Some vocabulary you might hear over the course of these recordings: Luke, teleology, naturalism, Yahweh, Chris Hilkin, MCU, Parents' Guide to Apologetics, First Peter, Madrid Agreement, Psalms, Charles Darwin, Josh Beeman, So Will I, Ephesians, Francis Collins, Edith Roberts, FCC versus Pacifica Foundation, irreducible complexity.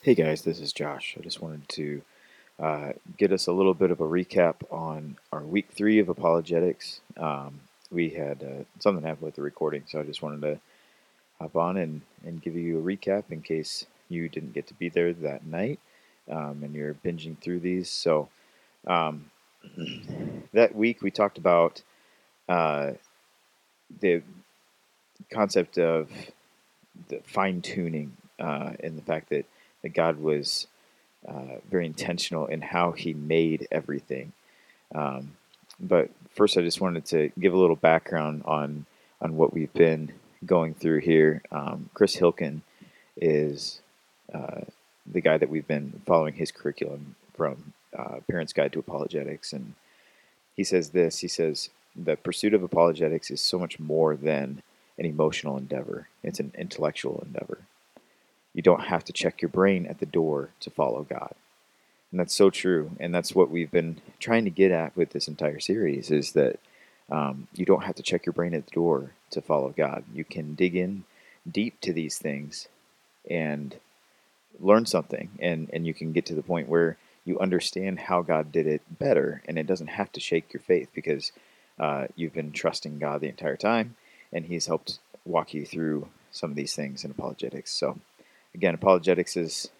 Hey guys, this is Josh. I just wanted to get us a little bit of a recap on our week 3 of apologetics. We had something happened with the recording, so I just wanted to hop on and give you a recap in case you didn't get to be there that night and you're binging through these. So that week we talked about the concept of the fine-tuning and the fact that God was very intentional in how he made everything. But first, I just wanted to give a little background on what we've been going through here. Chris Hilkin is the guy that we've been following his curriculum from Parents' Guide to Apologetics. And he says this, the pursuit of apologetics is so much more than an emotional endeavor. It's an intellectual endeavor. You don't have to check your brain at the door to follow God. And that's so true. And that's what we've been trying to get at with this entire series, is that you don't have to check your brain at the door to follow God. You can dig in deep to these things and learn something. And you can get to the point where you understand how God did it better. And it doesn't have to shake your faith, because you've been trusting God the entire time. And he's helped walk you through some of these things in apologetics. So again, apologetics is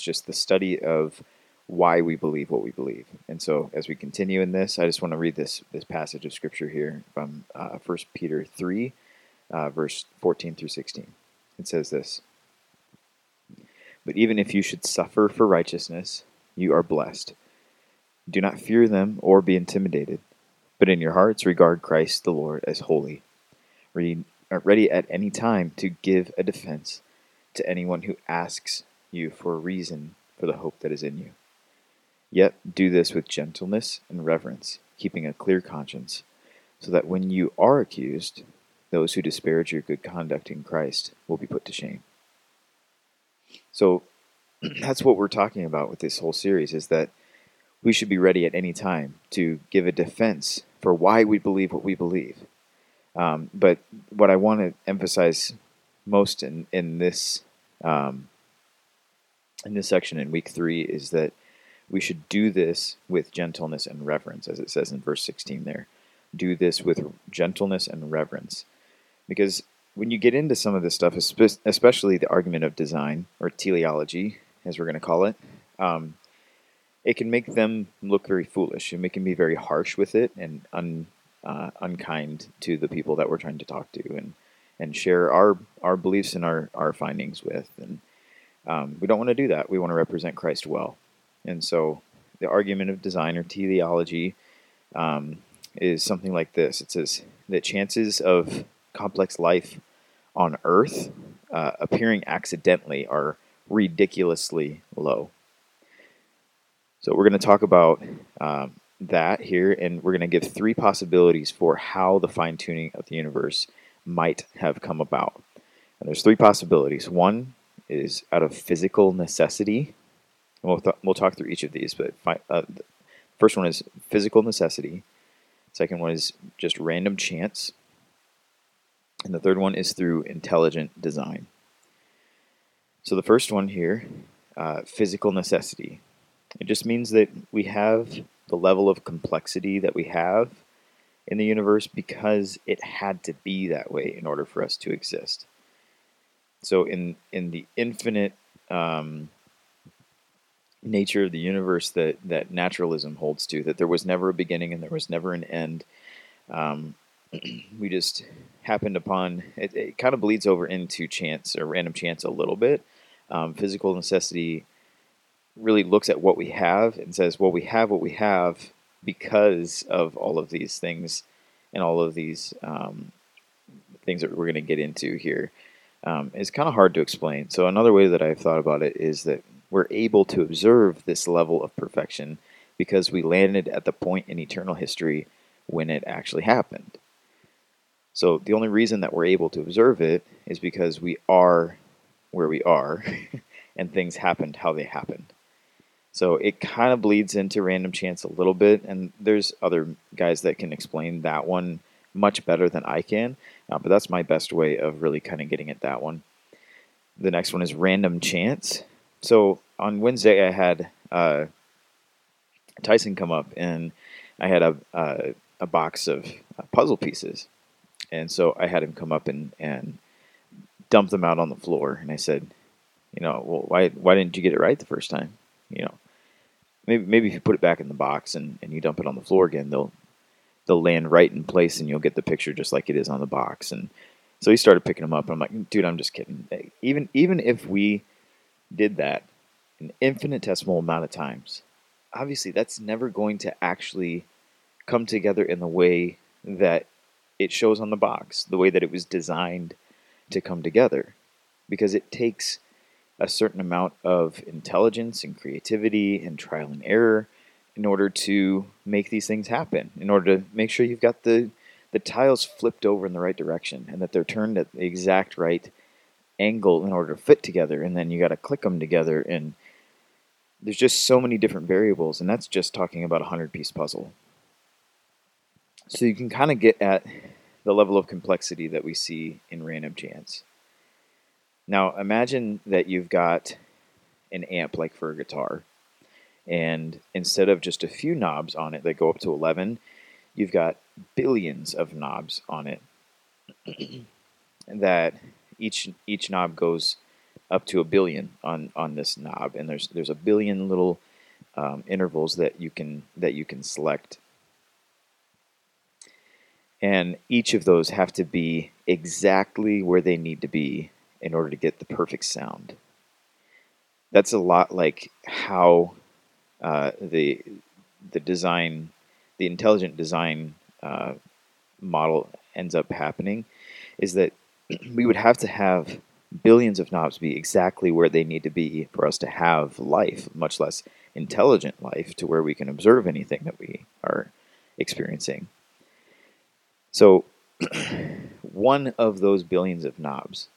just the study of why we believe what we believe. And so as we continue in this, I just want to read this passage of Scripture here from First Peter 3, verse 14 through 16. It says this: "But even if you should suffer for righteousness, you are blessed. Do not fear them or be intimidated, but in your hearts regard Christ the Lord as holy, ready at any time to give a defense to anyone who asks you for a reason for the hope that is in you. Yet do this with gentleness and reverence, keeping a clear conscience, so that when you are accused, those who disparage your good conduct in Christ will be put to shame." So that's what we're talking about with this whole series, is that we should be ready at any time to give a defense for why we believe what we believe. But what I want to emphasize most in this section in week 3 is that we should do this with gentleness and reverence, as it says in verse 16 there. Do this with gentleness and reverence. Because when you get into some of this stuff, especially the argument of design, or teleology, as we're going to call it, it can make them look very foolish, and we can be very harsh with it and unkind to the people that we're trying to talk to and share our beliefs and our findings with. And we don't want to do that. We want to represent Christ well. And so the argument of design, or teleology, is something like this. It says, the chances of complex life on Earth appearing accidentally are ridiculously low. So we're going to talk about that here, and we're going to give 3 possibilities for how the fine-tuning of the universe might have come about. And there's 3 possibilities. One is out of physical necessity. And we'll talk through each of these, but the first one is physical necessity. Second one is just random chance. And the third one is through intelligent design. So the first one here, physical necessity. It just means that we have the level of complexity that we have in the universe because it had to be that way in order for us to exist. So in the infinite nature of the universe that naturalism holds to, that there was never a beginning and there was never an end, we just happened upon, it kind of bleeds over into chance or random chance a little bit. Physical necessity really looks at what we have and says, well, we have what we have because of all of these things and all of these things that we're going to get into here. It's kind of hard to explain. So another way that I've thought about it is that we're able to observe this level of perfection because we landed at the point in eternal history when it actually happened. So the only reason that we're able to observe it is because we are where we are and things happened how they happened. So it kind of bleeds into random chance a little bit, and there's other guys that can explain that one much better than I can, but that's my best way of really kind of getting at that one. The next one is random chance. So on Wednesday, I had Tyson come up, and I had a box of puzzle pieces. And so I had him come up and dump them out on the floor. And I said, you know, well, why didn't you get it right the first time? You know, maybe if you put it back in the box and you dump it on the floor again, they'll land right in place, and you'll get the picture just like it is on the box. And so he started picking them up, and I'm like, dude, I'm just kidding. Even if we did that an infinitesimal amount of times, obviously that's never going to actually come together in the way that it shows on the box, the way that it was designed to come together, because it takes a certain amount of intelligence and creativity and trial and error in order to make these things happen, in order to make sure you've got the tiles flipped over in the right direction and that they're turned at the exact right angle in order to fit together, and then you got to click them together, and there's just so many different variables, and that's just talking about a 100-piece puzzle. So you can kind of get at the level of complexity that we see in random chance. Now imagine that you've got an amp like for a guitar, and instead of just a few knobs on it that go up to 11, you've got billions of knobs on it that each knob goes up to a billion on this knob, and there's a billion little intervals that you can select, and each of those have to be exactly where they need to be in order to get the perfect sound. That's a lot like how the intelligent design model ends up happening, is that we would have to have billions of knobs be exactly where they need to be for us to have life, much less intelligent life, to where we can observe anything that we are experiencing. So one of those billions of knobs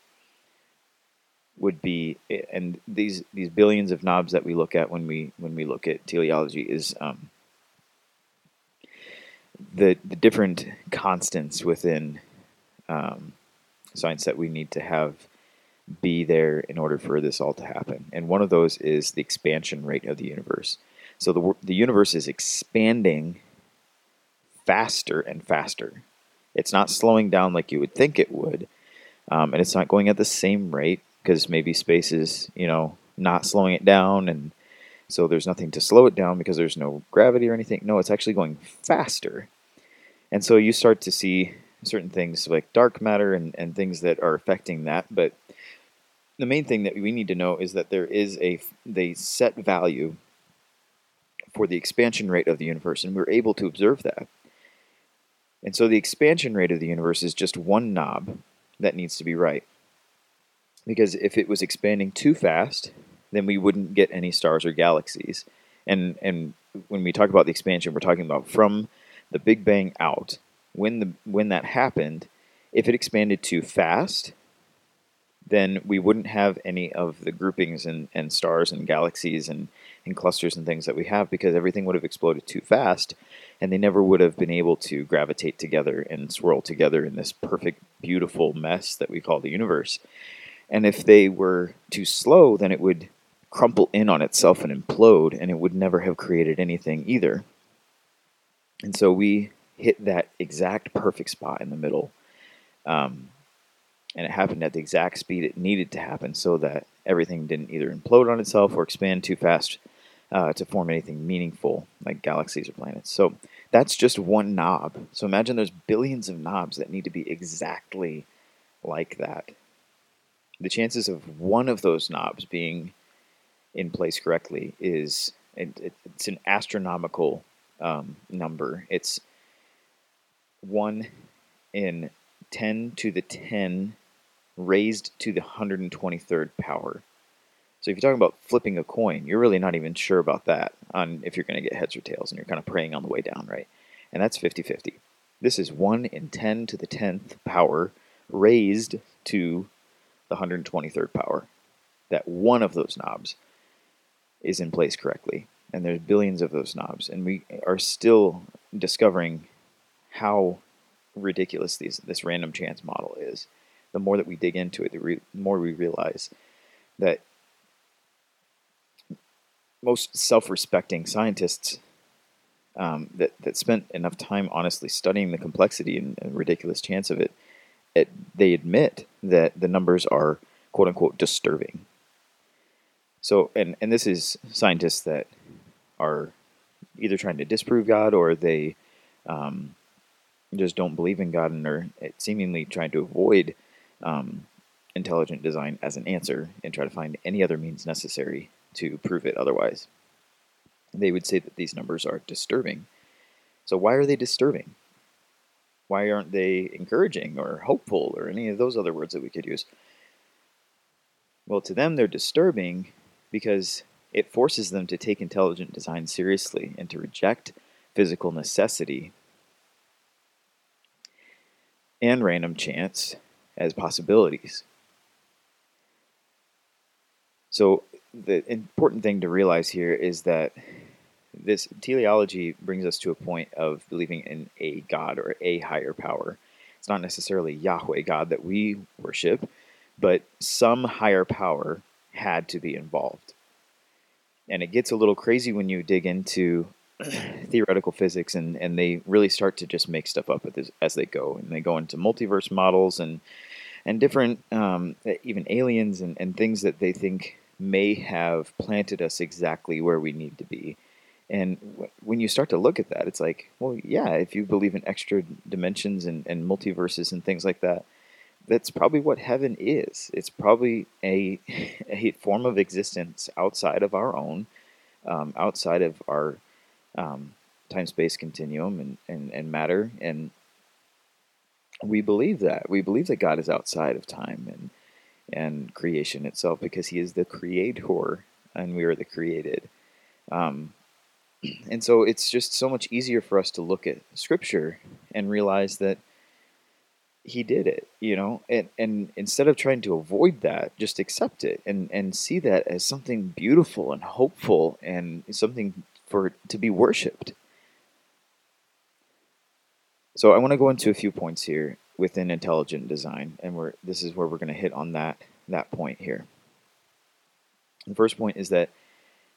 would be, and these billions of knobs that we look at when we look at teleology is the different constants within science that we need to have be there in order for this all to happen. And one of those is the expansion rate of the universe. So the universe is expanding faster and faster. It's not slowing down like you would think it would, and it's not going at the same rate, because maybe space is, you know, not slowing it down, and so there's nothing to slow it down because there's no gravity or anything. No, it's actually going faster. And so you start to see certain things like dark matter and things that are affecting that. But the main thing that we need to know is that there is a set value for the expansion rate of the universe, and we're able to observe that. And so the expansion rate of the universe is just one knob that needs to be right. Because if it was expanding too fast, then we wouldn't get any stars or galaxies. And when we talk about the expansion, we're talking about from the Big Bang out. When that happened, if it expanded too fast, then we wouldn't have any of the groupings and stars and galaxies and clusters and things that we have, because everything would have exploded too fast, and they never would have been able to gravitate together and swirl together in this perfect, beautiful mess that we call the universe. And if they were too slow, then it would crumple in on itself and implode, and it would never have created anything either. And so we hit that exact perfect spot in the middle. And it happened at the exact speed it needed to happen, so that everything didn't either implode on itself or expand too fast to form anything meaningful, like galaxies or planets. So that's just one knob. So imagine there's billions of knobs that need to be exactly like that. The chances of one of those knobs being in place correctly is, it's an astronomical number. It's 1 in 10 to the 10 raised to the 123rd power. So if you're talking about flipping a coin, you're really not even sure about that, on if you're going to get heads or tails, and you're kind of praying on the way down, right? And that's 50-50. This is 1 in 10 to the 10th power raised to the 123rd power, that one of those knobs is in place correctly. And there's billions of those knobs, and we are still discovering how ridiculous this random chance model is. The more that we dig into it, the more we realize that most self-respecting scientists that spent enough time honestly studying the complexity and ridiculous chance of it, they admit that the numbers are quote-unquote disturbing. So, and this is scientists that are either trying to disprove God or they just don't believe in God and are seemingly trying to avoid intelligent design as an answer and try to find any other means necessary to prove it otherwise. They would say that these numbers are disturbing. So why are they disturbing? Why aren't they encouraging or hopeful or any of those other words that we could use? Well, to them, they're disturbing because it forces them to take intelligent design seriously and to reject physical necessity and random chance as possibilities. So the important thing to realize here is that this teleology brings us to a point of believing in a God or a higher power. It's not necessarily Yahweh God that we worship, but some higher power had to be involved. And it gets a little crazy when you dig into theoretical physics and they really start to just make stuff up as they go. And they go into multiverse models and different, even aliens and things that they think may have planted us exactly where we need to be. And when you start to look at that, it's like, well, yeah, if you believe in extra dimensions and multiverses and things like that, that's probably what heaven is. It's probably a form of existence outside of our own, outside of our time-space continuum and matter. And we believe that. We believe that God is outside of time and creation itself because he is the creator and we are the created. And so it's just so much easier for us to look at Scripture and realize that he did it, you know, and instead of trying to avoid that, just accept it and see that as something beautiful and hopeful and something to be worshipped. So I want to go into a few points here within intelligent design, and this is where we're going to hit on that point here. The first point is that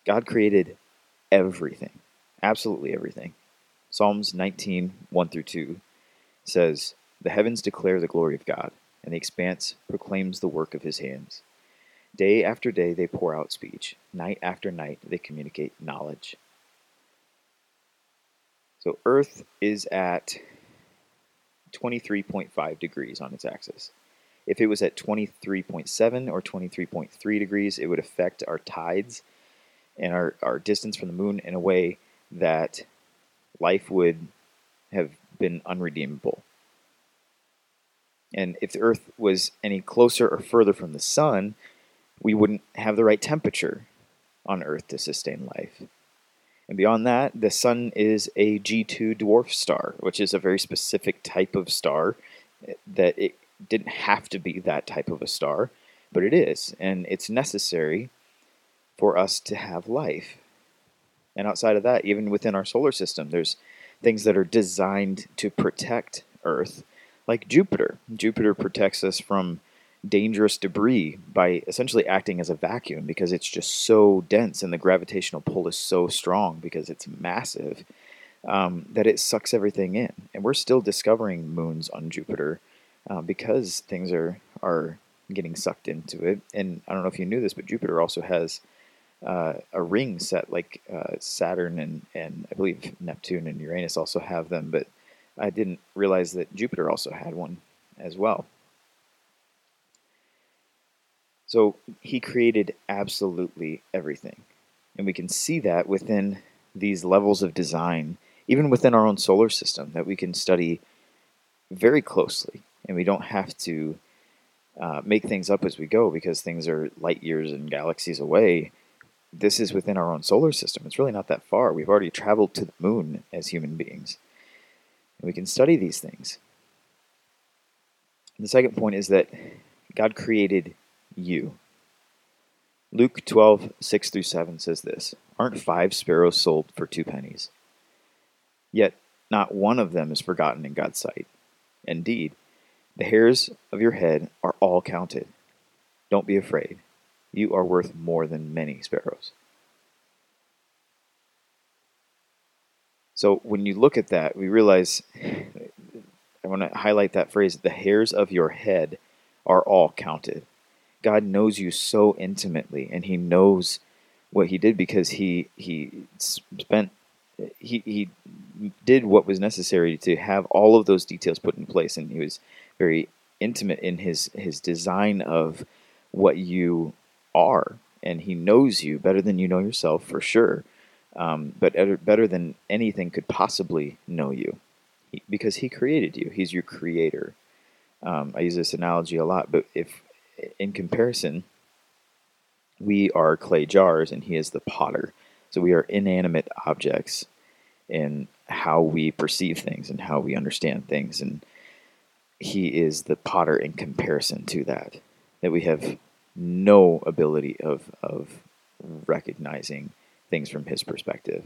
God created everything, absolutely everything. Psalms 19:1-2 says, "The heavens declare the glory of God, and the expanse proclaims the work of his hands. Day after day they pour out speech. Night after night they communicate knowledge." So Earth is at 23.5 degrees on its axis. If it was at 23.7 or 23.3 degrees, it would affect our tides and our distance from the moon in a way that life would have been unredeemable. And if the Earth was any closer or further from the sun, we wouldn't have the right temperature on Earth to sustain life. And beyond that, the sun is a G2 dwarf star, which is a very specific type of star that it didn't have to be that type of a star, but it is, and it's necessary for us to have life. And outside of that, even within our solar system, there's things that are designed to protect Earth, like Jupiter. Jupiter protects us from dangerous debris by essentially acting as a vacuum because it's just so dense and the gravitational pull is so strong because it's massive that it sucks everything in. And we're still discovering moons on Jupiter because things are getting sucked into it. And I don't know if you knew this, but Jupiter also has a ring set like Saturn and I believe Neptune and Uranus also have them, but I didn't realize that Jupiter also had one as well. So he created absolutely everything. And we can see that within these levels of design, even within our own solar system, that we can study very closely. And we don't have to make things up as we go because things are light years and galaxies away. This is within our own solar system. It's really not that far. We've already traveled to the moon as human beings. And we can study these things. And the second point is that God created you. Luke 12:6-7 says this, "Aren't 5 sparrows sold for 2 pennies? Yet not one of them is forgotten in God's sight. Indeed, the hairs of your head are all counted. Don't be afraid. You are worth more than many sparrows." So when you look at that, we realize, I want to highlight that phrase, the hairs of your head are all counted. God knows you so intimately, and he knows what he did because he did what was necessary to have all of those details put in place, and he was very intimate in his design of what you are, and he knows you better than you know yourself, for sure, but better than anything could possibly know you, because he created you. He's your creator. I use this analogy a lot, but if in comparison, we are clay jars and he is the potter. So we are inanimate objects in how we perceive things and how we understand things. And he is the potter in comparison to that, that we have no ability of recognizing things from his perspective.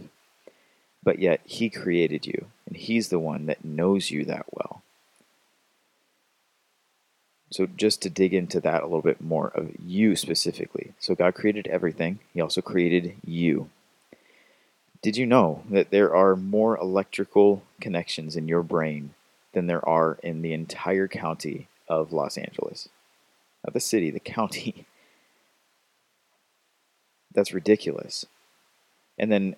But yet he created you, and he's the one that knows you that well. So just to dig into that a little bit more of you specifically. So God created everything. He also created you. Did you know that there are more electrical connections in your brain than there are in the entire county of Los Angeles? Not the city, the county. That's ridiculous. And then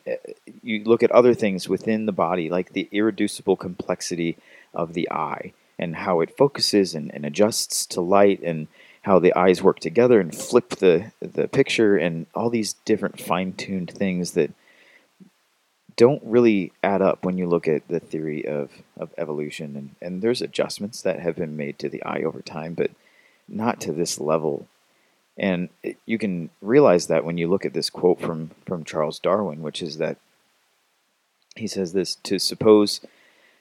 you look at other things within the body, like the irreducible complexity of the eye, and how it focuses and adjusts to light, and how the eyes work together and flip the picture, and all these different fine-tuned things that don't really add up when you look at the theory of evolution. And there's adjustments that have been made to the eye over time, but not to this level. And you can realize that when you look at this quote from Charles Darwin, which is that he says this, to suppose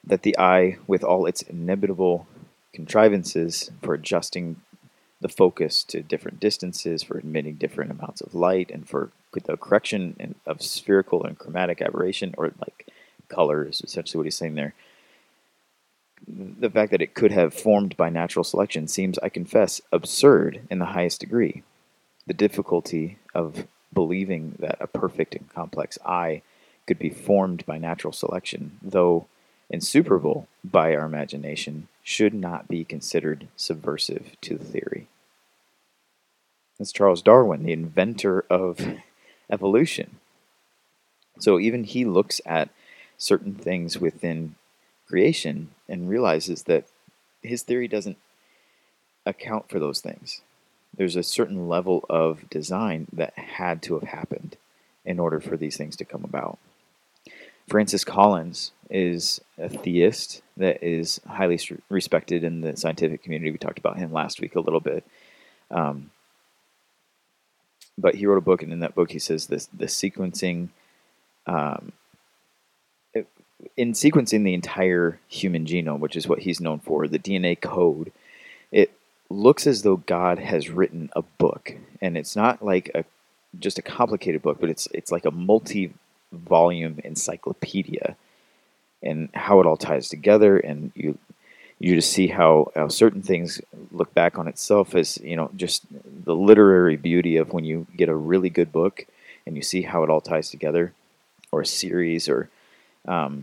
that the eye, with all its inevitable contrivances for adjusting the focus to different distances, for admitting different amounts of light, and for the correction of spherical and chromatic aberration, or like colors, essentially what he's saying there, the fact that it could have formed by natural selection seems, I confess, absurd in the highest degree. The difficulty of believing that a perfect and complex eye could be formed by natural selection, though insuperable by our imagination, should not be considered subversive to the theory. That's Charles Darwin, the inventor of evolution. So even he looks at certain things within creation and realizes that his theory doesn't account for those things. There's a certain level of design that had to have happened in order for these things to come about. Francis Collins is a theist that is highly respected in the scientific community. We talked about him last week a little bit. But he wrote a book, and in that book he says this, the sequencing, in sequencing the entire human genome, which is what he's known for, the DNA code, it looks as though God has written a book. And it's not like just a complicated book, but it's like a multi-volume encyclopedia, and how it all ties together, and you just see how certain things look back on itself as, you know, just the literary beauty of when you get a really good book and you see how it all ties together, or a series, or you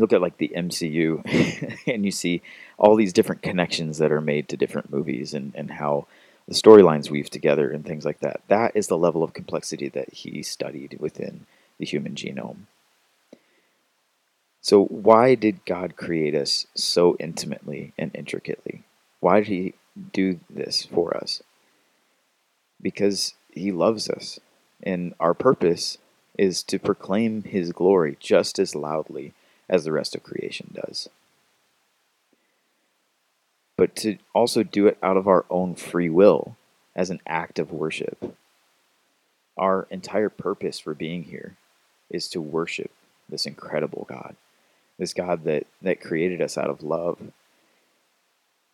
look at like the MCU and you see all these different connections that are made to different movies, and how the storylines weave together and things like that. That is the level of complexity that he studied within the human genome. So why did God create us so intimately and intricately? Why did he do this for us? Because he loves us, and our purpose is to proclaim his glory just as loudly as the rest of creation does. But to also do it out of our own free will as an act of worship. Our entire purpose for being here is to worship this incredible God, this God that created us out of love.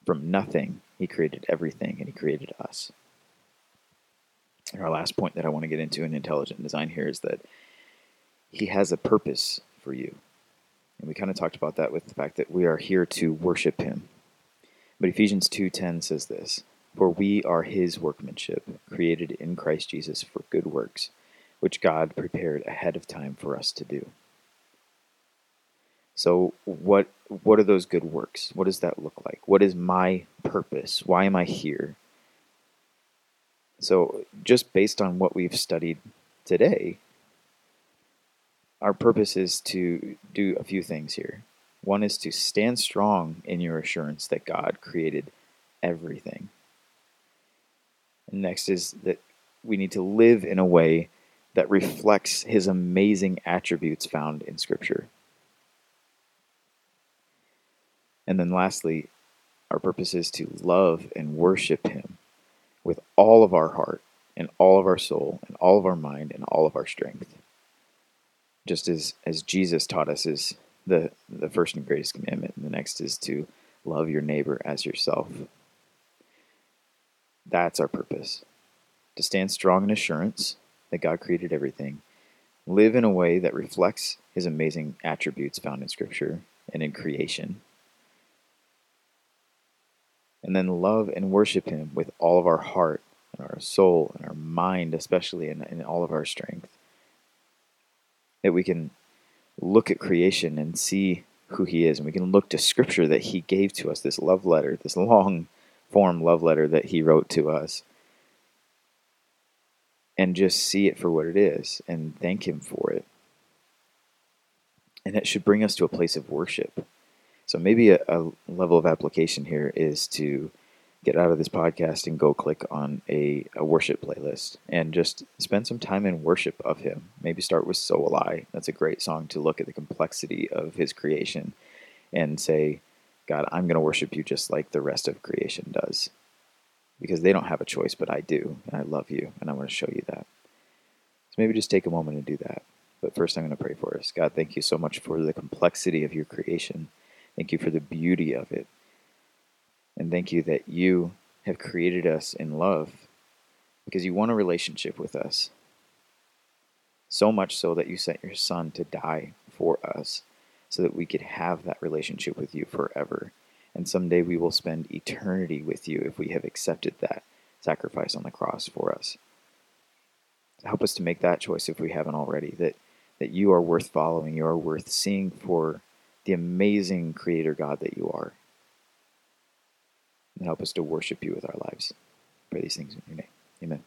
From nothing, he created everything, and he created us. And our last point that I want to get into in intelligent design here is that he has a purpose for you. And we kind of talked about that with the fact that we are here to worship him. But Ephesians 2:10 says this, "For we are his workmanship, created in Christ Jesus for good works, which God prepared ahead of time for us to do." So what are those good works? What does that look like? What is my purpose? Why am I here? So just based on what we've studied today, our purpose is to do a few things here. One is to stand strong in your assurance that God created everything. And next is that we need to live in a way that reflects his amazing attributes found in Scripture. And then lastly, our purpose is to love and worship him with all of our heart and all of our soul and all of our mind and all of our strength. Just as Jesus taught us is the first and greatest commandment. And the next is to love your neighbor as yourself. That's our purpose. To stand strong in assurance that God created everything. Live in a way that reflects his amazing attributes found in Scripture and in creation. And then love and worship him with all of our heart and our soul and our mind, especially, and all of our strength. That we can look at creation and see who he is. And we can look to Scripture that he gave to us, this love letter, this long form love letter that he wrote to us. And just see it for what it is and thank him for it. And it should bring us to a place of worship. So maybe a level of application here is to get out of this podcast and go click on a worship playlist and just spend some time in worship of him. Maybe start with So Will I. That's a great song to look at the complexity of his creation and say, God, I'm going to worship you just like the rest of creation does. Because they don't have a choice, but I do, and I love you, and I want to show you that. So maybe just take a moment and do that. But first I'm going to pray for us. God, thank you so much for the complexity of your creation. Thank you for the beauty of it. And thank you that you have created us in love because you want a relationship with us. So much so that you sent your son to die for us so that we could have that relationship with you forever. And someday we will spend eternity with you if we have accepted that sacrifice on the cross for us. Help us to make that choice if we haven't already, that you are worth following, you are worth seeing for the amazing Creator God that you are. And help us to worship you with our lives. Pray these things in your name. Amen.